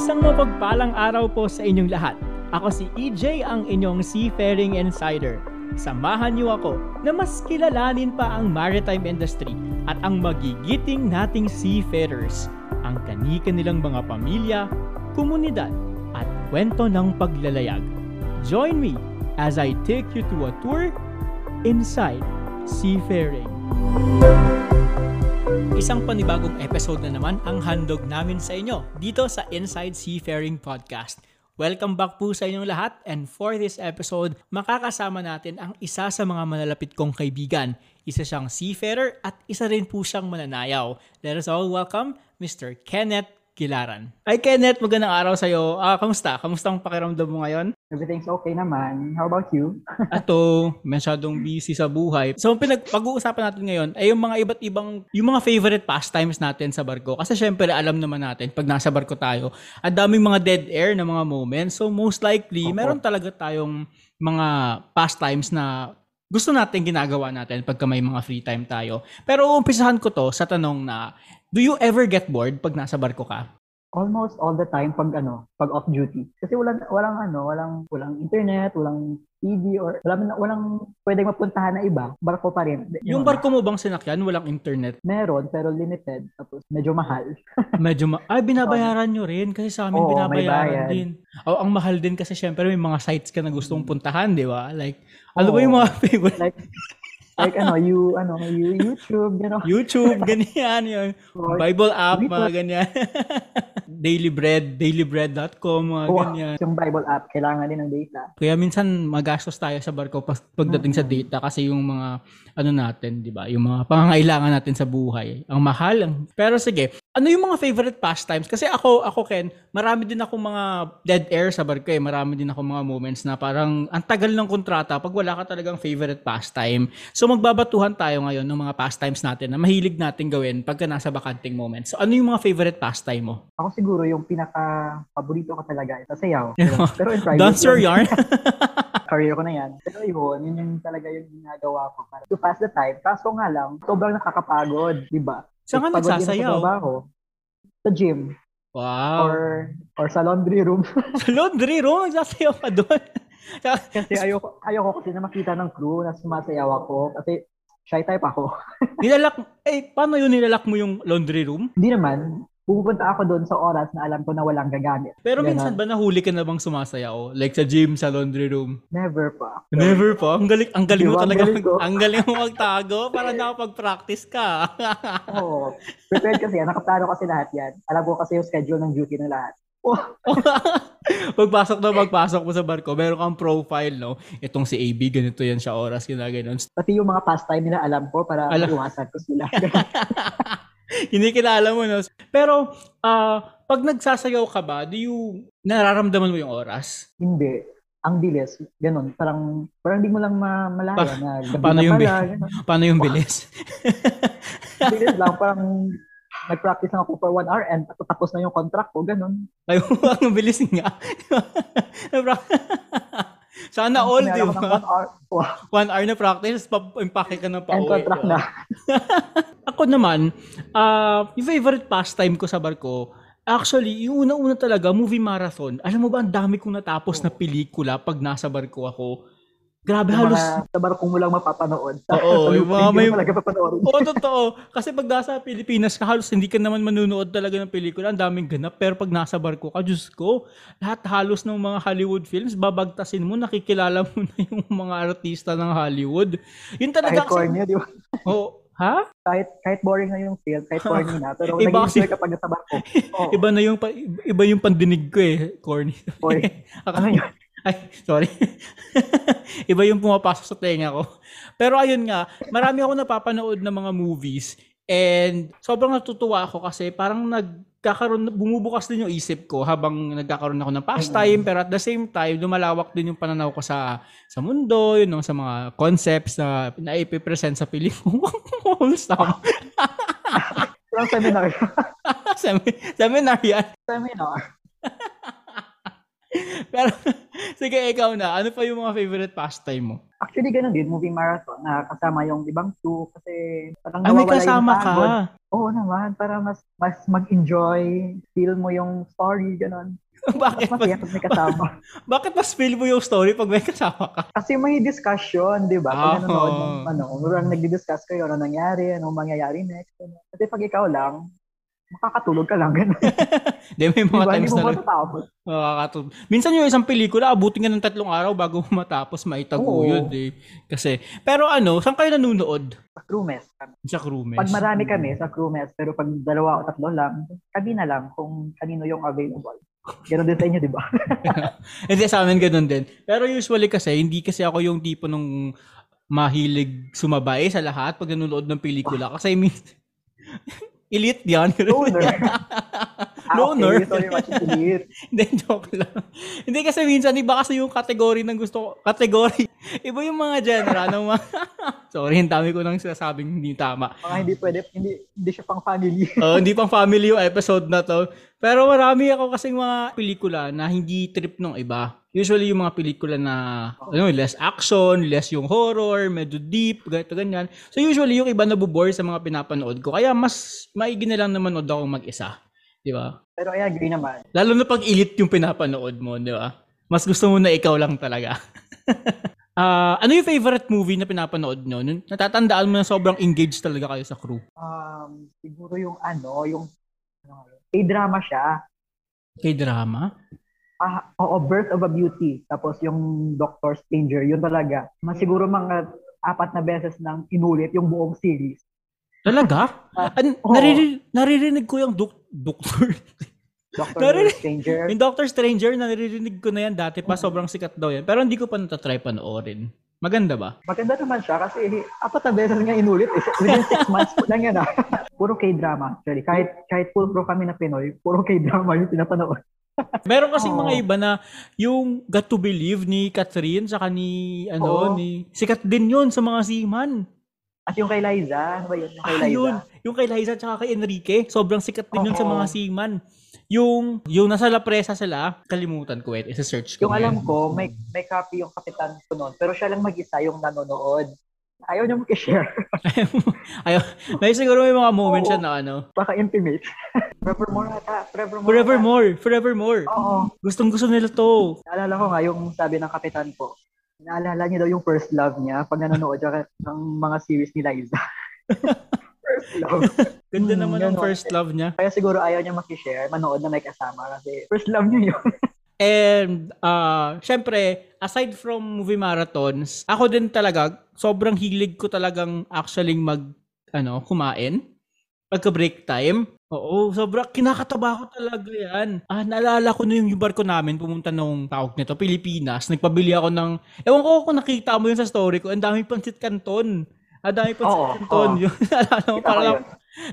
Isang mapagpalang araw po sa inyong lahat. Ako si EJ, ang inyong Seafaring Insider. Samahan niyo ako na mas kilalanin pa ang maritime industry at ang magigiting nating seafarers, ang kani-kanilang mga pamilya, komunidad, at kwento ng paglalayag. Join me as I take you to a tour Inside Seafaring. Isang panibagong episode na naman ang handog namin sa inyo dito sa Inside Seafaring Podcast. Welcome back po sa inyong lahat, and for this episode, makakasama natin ang isa sa mga malalapit kong kaibigan. Isa siyang seafarer at isa rin po siyang mananayaw. Let us all welcome Mr. Kenneth Gilaran. Hi Kenneth, magandang araw sa'yo. Kamusta? Kamusta ang pakiramdam mo ngayon? Everything's okay naman. How about you? Ato, masyadong busy sa buhay. So, pag-uusapan natin ngayon ay yung mga iba't ibang, yung mga favorite pastimes natin sa barko. Kasi syempre, alam naman natin, pag nasa barko tayo, ang daming mga dead air na mga moments. So, most likely, meron talaga tayong mga pastimes na gusto natin ginagawa natin pagka may mga free time tayo. Pero umpisahan ko to sa tanong na, do you ever get bored pag nasa barko ka? Almost all the time pag off duty. Kasi walang internet, walang TV, or walang pwedeng mapuntahan na iba, barko pa rin. Yung barko mo bang sinakyan walang internet? Meron, pero limited. Tapos medyo mahal. Binabayaran nyo rin kasi sa amin binabayaran din. Oh, ang mahal din kasi syempre may mga sites ka na gustong puntahan, 'di ba? Like, alam mo yung mga favorite YouTube, YouTube, ganyan, yun. Bible app, mga ganyan. dailybread.com, mga ganyan. Yung Bible app, kailangan din ng data. Kaya minsan, magastos tayo sa barko pagdating sa data kasi yung mga, natin, di ba? Yung mga pangangailangan natin sa buhay. Ang mahal. Pero sige, ano yung mga favorite pastimes? Kasi ako Ken, marami din ako mga dead air sa barko eh. Marami din ako mga moments na parang ang tagal ng kontrata pag wala ka talagang favorite pastime. So magbabatuhan tayo ngayon ng mga pastimes natin na mahilig natin gawin pagka nasa bakanting moments. So ano yung mga favorite pastime mo? Ako siguro yung pinaka-paborito ko talaga, sayaw. Pero in private. Dancer yarn? Career ko na yan. Pero yun talaga yung ginagawa ko para to pass the time. Kaso nga lang, sobrang nakakapagod, di ba? Saan ka nagsasayaw? Sa gym. Wow. Or sa laundry room. Sa laundry room? Nagsasayaw ka doon? Kasi ayoko kasi na makita ng crew na sumasayaw ako. Kasi shy type ako. Paano yun nilalak mo yung laundry room? Hindi naman. Pupunta ako doon sa oras na alam ko na walang gagamit. Pero minsan ba nahuli ka na bang sumasayaw? Like sa gym, sa laundry room? Never pa. Never pa? Ang galing mo talaga. Ang galing mo magtago para nakapag-practice ka. Oo. Prepared kasi yan. Nakaplano kasi lahat yan. Alam ko kasi yung schedule ng duty ng lahat. Pagpasok mo sa barko, meron kang profile, no? Itong si AB, ganito yan siya oras, ginaganon. Pati yung mga pastime nila alam ko para iwasan ko sila. Hindi kilala mo, no? Pero, pag nagsasayaw ka ba, nararamdaman mo yung oras? Hindi. Ang bilis. Ganon. Parang di mo lang malaya na paano yung bilis? Bilis lang. Parang nag-practice lang ako for 1 hour and tapos na yung contract ko. Ganon. Ang bilis nga. Sana all, di ba? 1 hour na practice, impake ka na pa. And contract na. Ako naman, yung favorite pastime ko sa barko, actually, yung una-una talaga, movie marathon. Alam mo ba, ang dami kong natapos na pelikula pag nasa barko ako. Grabe, yung halos. Sa barko mo lang mapapanood. Oo, yung mga may mapapanood. Oo, totoo. Kasi pag nasa Pilipinas ka, halos hindi ka naman manunood talaga ng pelikula. Ang daming ganap. Pero pag nasa barko ka, Diyos ko, lahat halos ng mga Hollywood films, babagtasin mo, nakikilala mo na yung mga artista ng Hollywood. Yun talaga. Kahit cornea, di ba? Oo. Ha? Kahit boring na yung film, kahit corny na, pero nag-enjoy ka pag nasa barko. Oh. Iba yung pandinig ko eh, corny. Iba yung pumapasok sa tenga ko. Pero ayun nga, marami ako napapanood ng mga movies and sobrang natutuwa ako kasi parang bumubukas din yung isip ko habang nagkakaroon ako ng pastime, pero at the same time lumalawak din yung pananaw ko sa mundo, sa mga concepts na ipipresent sa pelikula. Wholesome. Parang seminar yan. Pero Sige, ikaw na. Ano pa yung mga favorite pastime mo? Actually, ganun din. Movie marathon na kasama yung ibang crew kasi parang nawawala yung pagod. Oo naman. Para mas mag-enjoy. Feel mo yung story, ganun. Bakit mas may kasama? Bakit mas feel mo yung story pag may kasama ka? Kasi may discussion, di ba? Kung nanonood ng nagdi-discuss kayo, ano nangyari, ano mangyayari next. Ano. Kasi pag ikaw lang, makakatulog ka lang. Hindi, may mga diba, times na rin. Makakatulog. Minsan yung isang pelikula, abutin ka ng 3 araw bago matapos, maitaguyod. Eh. Kasi, pero ano, saan kayo nanunood? Sa crew mess. Sa crew mess. Pag marami kami sa crew mess, pero pag 2 o 3 lang, kami na lang kung kanino yung available. Ganun din sa inyo, di ba? Hindi, sa amin ganun din. Pero usually kasi, hindi kasi ako yung tipo nung mahilig sumabae sa lahat pag nanunood ng pelikula. Kasi elite yan. Loner. Loner. Okay, sorry, elite. Hindi, joke lang. Hindi kasi minsan, iba kasi yung kategory ng gusto ko. Kategory. Iba yung mga genre. Ng mga... Sorry, ang dami ko nang sinasabing hindi tama. Mga hindi pwede, hindi siya pang family. Hindi pang family yung episode na to. Pero marami ako kasing mga pelikula na hindi trip ng iba. Usually yung mga pelikula na ano, less action, less yung horror, medyo deep, ganyan. So usually yung iba nabubore sa mga pinapanood ko. Kaya mas maigi na lang naman manood ako mag-isa. Di ba? Pero I agree naman. Lalo na pag elite yung pinapanood mo, di ba? Mas gusto mo na ikaw lang talaga. Ano yung favorite movie na pinapanood nyo? Natatandaan mo na sobrang engaged talaga kayo sa crew? Siguro yung K-drama siya. K-drama? Oo, Birth of a Beauty. Tapos yung Doctor Stranger, yun talaga. Siguro mga 4 na beses nang inulit yung buong series. Talaga? Naririnig ko yung Stranger. Yung Doctor Stranger, naririnig ko na yan dati pa. Sobrang sikat daw yan. Pero hindi ko pa natatry panoorin. Maganda ba? Maganda naman siya kasi 4 na beses nga inulit. Within 6 months lang yan. Puro K-drama actually. Kahit full pro kami na Pinoy, puro K-drama yung pinapanood. Meron kasing mga iba na yung Got to Believe ni Catherine saka ni sikat din yun sa mga seaman. At yung kay Liza, ano ba yun? Yung kay Liza saka kay Enrique, sobrang sikat din yun sa mga seaman. Yung nasa La Presa sila, kalimutan ko i-search ko. Yung alam ko, may copy yung kapitan ko noon, pero siya lang mag-isa yung nanonood. Ayaw niya mag-share. May siguro may mga moments siya na ano. Baka intimate. Forevermore ata. Forevermore. Oo. Gustong-gusto nila to. Naalala ko nga yung sabi ng kapitan ko. Naalala niya daw yung first love niya pag nanonood siya ng mga series ni Liza. First love. Ganda naman yung first love niya. Kaya siguro ayaw niya mag-share. Manood na may kasama kasi first love niya yun. And, syempre, aside from movie marathons, ako din talaga, sobrang hilig ko talagang actually kumain. Pagka-break time. Oo, sobrang kinakataba ko talaga yan. Naalala ko na yung barko namin, pumunta nung tawag nito, Pilipinas. Nagpabili ako ng, ewan ko kung nakita mo yun sa story ko, ang daming pansit kanton. Ang daming pansit kanton. Yun, naalala mo,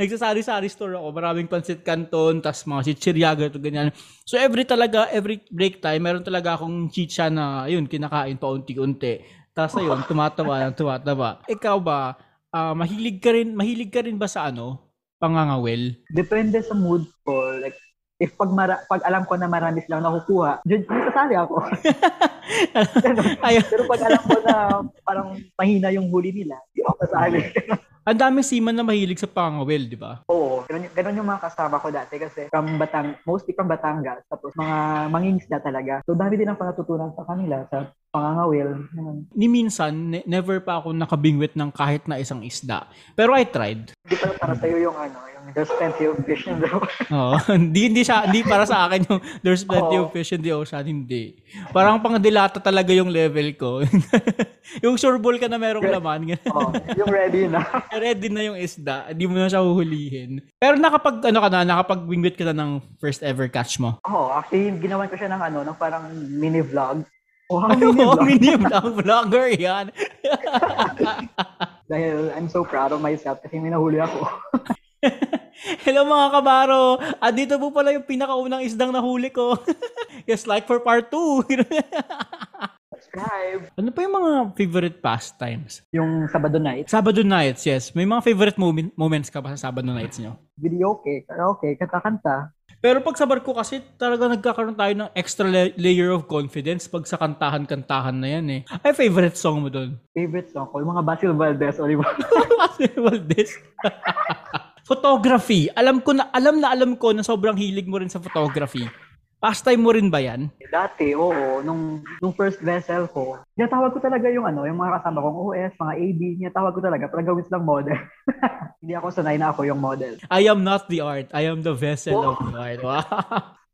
nagsasari-sari store ako, maraming pansit canton, tas mga chichirya, ganyan. So every break time, meron talaga akong chicha na, ayun, kinakain pa unti-unti. Tas ayun, tumataba. Ikaw ba, mahilig ka rin ba sa pangangawel? Depende sa mood ko. Like, if pag alam ko na marami silang nakukuha, dyan sasali ako. Pero pag alam ko na parang mahina yung huli nila, di ako sasali. Ang daming seaman na mahilig sa pangawel, di ba? Oo. Ganun yung mga kasama ko dati kasi mostly from Batangas. Tapos mga mangingisda talaga. So dami din ang panatutunan sa kanila sa pangangawel. Ni minsan, never pa ako nakabingwit ng kahit na isang isda. Pero I tried. Hindi pala para sa'yo yung there's plenty of fish in the ocean. Oo. Hindi para sa akin yung there's plenty of fish in the ocean. Hindi. Parang pangdilata talaga yung level ko. Yung sure ball ka na merong laman. Yung ready na. Ready na yung isda, hindi mo na siya huhulihin. Pero nakapag-wingwit ka na ng first ever catch mo. Oo, actually ginawan ko siya ng parang mini vlog. Vlogger yan. Dahil I'm so proud of myself kasi may nahuli ako. Hello mga kabaro! At dito po pala yung pinakaunang isdang nahuli ko. Yes, like for part 2. Ano pa yung mga favorite pastimes? Yung Sabado nights? Sabado nights, yes. May mga favorite moments ka ba sa Sabado nights nyo? Video, okay. Karaoke, kanta-kanta. Pero pag sa barko kasi, talaga nagkakaroon tayo ng extra layer of confidence pag sa kantahan-kantahan na yan eh. Ay, favorite song mo doon? Favorite song ko? Yung mga Basil Valdez o diba? Basil Valdez? Photography. Alam ko na sobrang hilig mo rin sa photography. Pastime mo rin ba yan? Dati, oo. Nung first vessel ko, tinatawag ko talaga yung mga kasama kong OS, mga AB, tinatawag ko talaga para gawin silang model. Hindi ako sanay na ako yung model. I am not the art. I am the vessel of the art. Wow.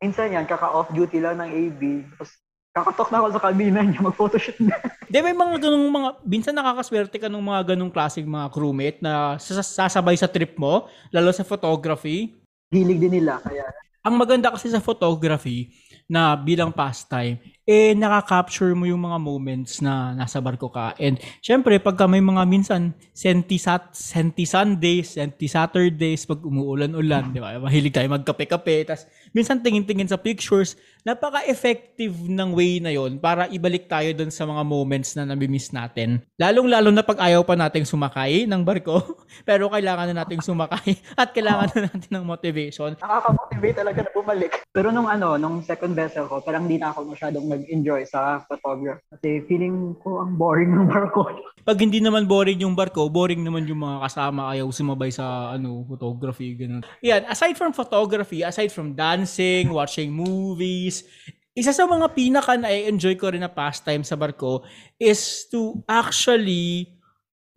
Minsan yan, kaka-off-duty lang ng AB. Tapos, kakatok na ako sa kabina niya, mag-photoshoot na. Di, may mga ganung mga, minsan nakakaswerte ka ng mga ganung klaseng mga crewmate na sasabay sa trip mo, lalo sa photography. Hilig din nila, kaya. Ang maganda kasi sa photography na bilang pastime, nakaka-capture mo yung mga moments na nasa barko ka. And syempre, pagka may mga minsan, senti Sundays, senti Saturdays, pag umuulan-ulan, di ba? Mahilig tayo magkape-kape. Tapos minsan tingin-tingin sa pictures, napaka-effective ng way na yon para ibalik tayo dun sa mga moments na nabimiss natin. Lalong-lalo na pag ayaw pa nating sumakay ng barko, pero kailangan na nating sumakay at kailangan na natin ng motivation. Nakaka-motivate talaga na bumalik. Pero nung second vessel ko, parang di na ako masyadong enjoy sa photography. Kasi feeling ko ang boring ng barko. Pag hindi naman boring yung barko, boring naman yung mga kasama ayaw sumabay sa photography. Ganun. Yan, aside from photography, aside from dancing, watching movies, isa sa mga pinaka na i-enjoy ko rin na pastime sa barko is to actually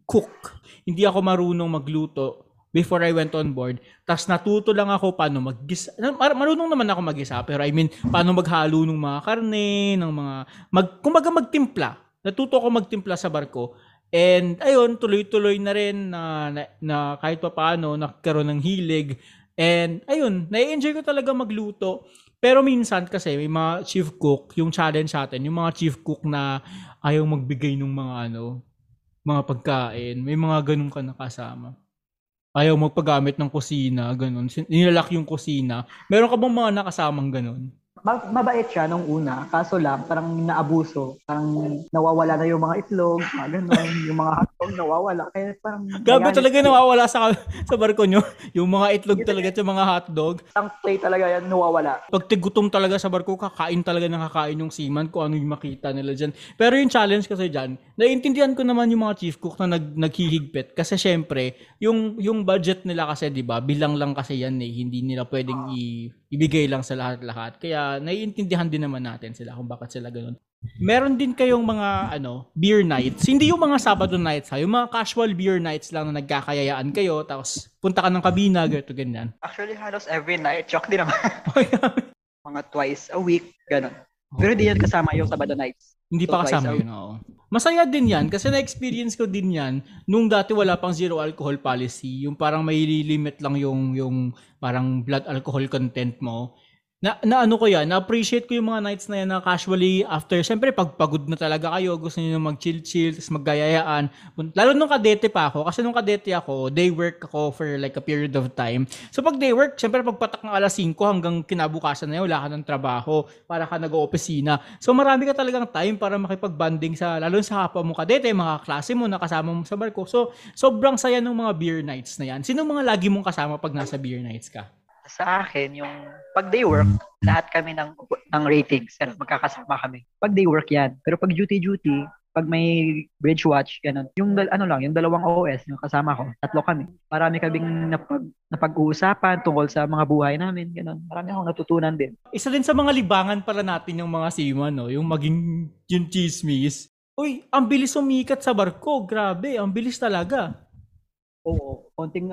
cook. Hindi ako marunong magluto before I went on board. Tapos natuto lang ako paano mag-gisa. Marunong naman ako mag-gisa, pero I mean, paano maghalo ng mga karne, ng mga... Kumbaga magtimpla. Natuto ako magtimpla sa barko. And ayun, tuloy-tuloy na rin na kahit pa paano, nagkaroon ng hilig. And ayun, nai-enjoy ko talaga magluto. Pero minsan kasi may mga chief cook, yung challenge natin, yung mga chief cook na ayaw magbigay ng mga pagkain. May mga ganun ka nakasama. Ayaw magpagamit ng kusina, ganun. Nilalak yung kusina. Meron ka bang mga nakasamang ganun? Mabait siya nung una. Kaso lang, parang naabuso. Parang nawawala na yung mga itlog, mga ganun. Yung mga hotdog, nawawala. Kaya parang... Gabi talaga nawawala sa barko nyo. Yung mga itlog talaga at yung mga hotdog. Ang play talaga yan, nawawala. Pag tigutom talaga sa barko, kakain talaga ng kakain yung seaman kung ano yung makita nila dyan. Pero yung challenge kasi dyan, naiintindihan ko naman yung mga chief cook na naghihigpit. Kasi syempre, yung budget nila kasi, di ba, bilang lang kasi yan eh. Hindi nila pwedeng ibigay lang sa lahat-lahat. Kaya naiintindihan din naman natin sila kung bakit sila ganun. Meron din kayong mga beer nights. Hindi yung mga Sabado nights, yung mga casual beer nights lang na nagkakayayaan kayo tapos punta ka ng kabina, ganito, ganyan. Actually, halos every night. Joke din naman. Mga twice a week, ganun. Pero di yan kasama yung Sabado nights. Hindi pa kasama yun, oo. Masaya din yan kasi na-experience ko din yan nung dati wala pang zero alcohol policy. Yung parang may limit lang yung parang blood alcohol content mo. Na-appreciate ko yung mga nights na yan na casually after. Siyempre, pagpagod na talaga kayo, gusto niyo na mag-chill-chill, tapos maggayayaan. Lalo nung kadete pa ako, kasi nung kadete ako, day work ako for like a period of time. So pag day work, siyempre pagpatak ng alas 5 hanggang kinabukasan na yun, wala ka ng trabaho, para ka nag-o-opisina. So marami ka talagang time para makipag-banding lalo sa hapa mo kadete, mga klase mo, nakasama mo sa barko. So sobrang saya ng mga beer nights na yan. Sino mga lagi mong kasama pag nasa beer nights ka? Sa akin, yung pag day work, lahat kami ng ratings, magkakasama kami. Pag day work yan, pero pag duty, pag may bridge watch, ganun. Yung yung dalawang OS, yung kasama ko, tatlo kami. Marami kaming napag-uusapan tungkol sa mga buhay namin, ganun. Marami akong natutunan din. Isa din sa mga libangan pala natin yung mga seaman, no? Yung maging yung chismis. Uy, ang bilis umikat sa barko, grabe, ang bilis talaga. Oo, konting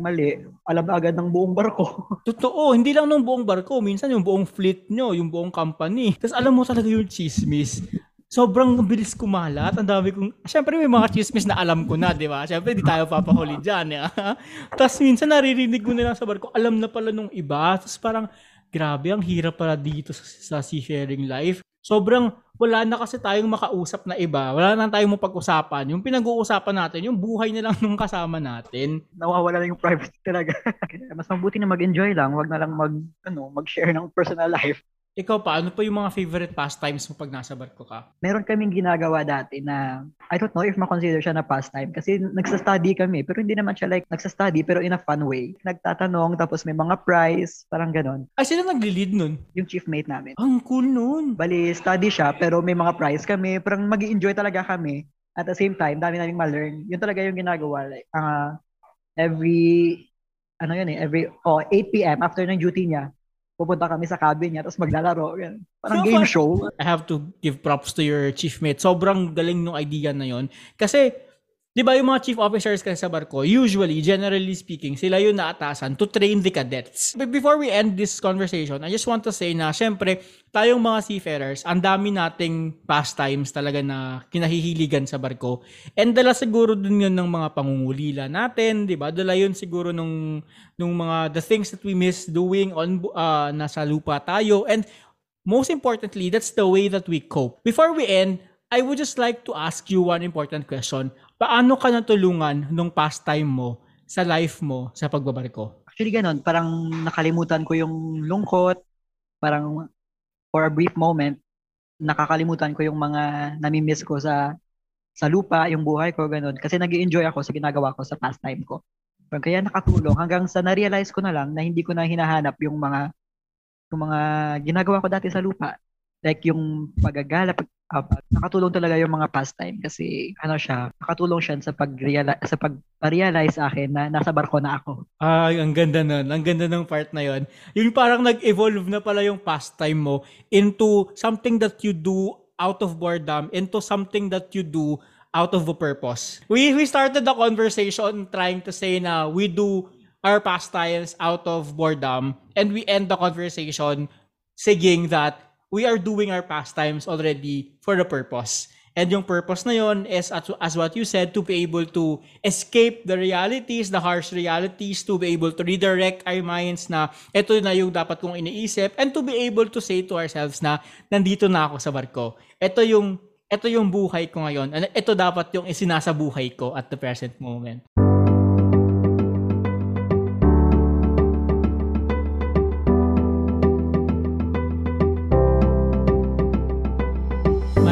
mali, alam agad ng buong barko. Totoo, hindi lang ng buong barko, minsan yung buong fleet nyo, yung buong company. Tapos alam mo talaga yung chismis. Sobrang bilis kumalat, ang dami kong... Siyempre may mga chismis na alam ko na, di ba? Siyempre di tayo papahuli dyan. Tapos minsan naririnig mo na lang sa barko, alam na pala nung iba. Tapos parang, grabe, ang hirap pala dito sa seafaring life. Sobrang wala na kasi tayong makausap na iba. Wala na tayong mapag-usapan. Yung pinag-uusapan natin, yung buhay na lang nung kasama natin. Nawawala na yung privacy talaga. Mas mabuti na mag-enjoy lang. Wag na lang mag-share ng personal life. Ikaw pa, ano pa yung mga favorite pastimes mo pag nasa barko ka? Meron kaming ginagawa dati na, I don't know if makonsider siya na pastime kasi nagsastudy kami, pero hindi naman siya like nagsastudy pero in a fun way. Nagtatanong, tapos may mga prize, parang ganon. Ay, sino nagli-lead nun? Yung chief mate namin. Ang cool nun! Bali, study siya pero may mga prize kami, parang mag-i-enjoy talaga kami. At the same time, dami naming ma-learn. Yun talaga yung ginagawa. Like, every 8 p.m. after ng duty niya, pupunta kami sa cabin niya, tapos maglalaro. Parang so, game show. I have to give props to your chief mate. Sobrang galing nung idea na yon. Kasi, di ba yung mga chief officers kasi sa barko, usually, generally speaking, sila yung naatasan to train the cadets. But before we end this conversation, I just want to say na, syempre, tayong mga seafarers, ang dami nating pastimes talaga na kinahihiligan sa barko. And dala siguro dun yun ng mga pangungulila natin, di ba? Dala yun siguro nung mga the things that we miss doing on nasa lupa tayo. And most importantly, that's the way that we cope. Before we end, I would just like to ask you one important question. Paano ka natulungan nung pastime mo sa life mo sa pagbabarko? Actually ganun, parang nakalimutan ko yung lungkot, parang for a brief moment, nakakalimutan ko yung mga nami-miss ko sa lupa, yung buhay ko, ganun. Kasi nag-i-enjoy ako sa ginagawa ko sa pastime ko. Kaya nakatulong hanggang sa na-realize ko na lang na hindi ko na hinahanap yung mga ginagawa ko dati sa lupa. Like yung paggagala, nakatulong talaga yung mga pastime kasi nakatulong siya sa pag-realize sa akin na nasa barko na ako. Ay, ang ganda nun. Ang ganda ng part na yun. Yung parang nag-evolve na pala yung pastime mo into something that you do out of boredom, into something that you do out of a purpose. We started the conversation trying to say na we do our pastimes out of boredom and we end the conversation saying that we are doing our pastimes already for a purpose. And yung purpose na yon is, as what you said, to be able to escape the realities, the harsh realities, to be able to redirect our minds na ito na yung dapat kong iniisip, and to be able to say to ourselves na nandito na ako sa barko. Ito yung buhay ko ngayon. And ito dapat yung isinasabuhay ko at the present moment.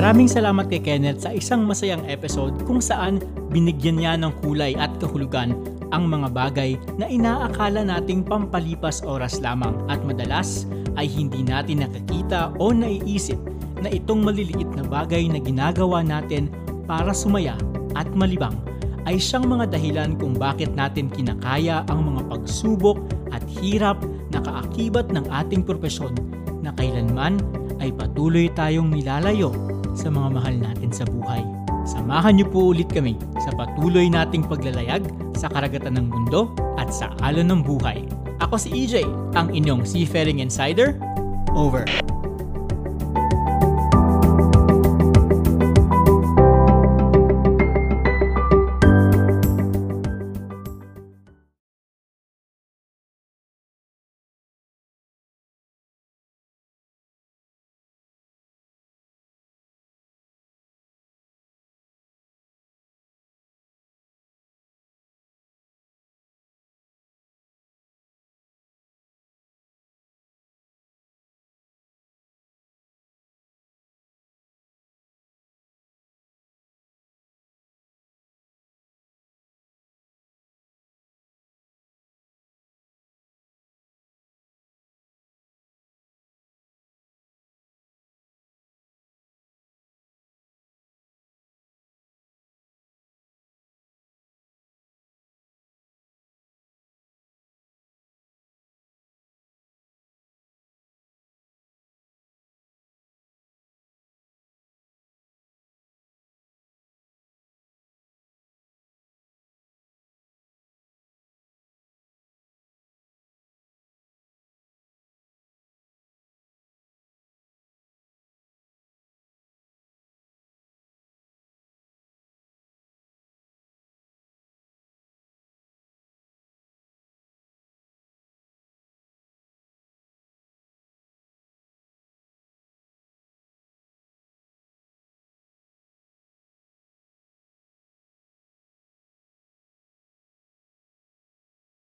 Maraming salamat kay Kenneth sa isang masayang episode kung saan binigyan niya ng kulay at kahulugan ang mga bagay na inaakala nating pampalipas oras lamang at madalas ay hindi natin nakikita o naiisip na itong maliliit na bagay na ginagawa natin para sumaya at malibang ay siyang mga dahilan kung bakit natin kinakaya ang mga pagsubok at hirap na kaakibat ng ating propesyon na kailanman ay patuloy tayong nilalayo sa mga mahal natin sa buhay. Samahan niyo po ulit kami sa patuloy nating paglalayag sa karagatan ng mundo at sa alon ng buhay. Ako si EJ, ang inyong Seafaring Insider. Over.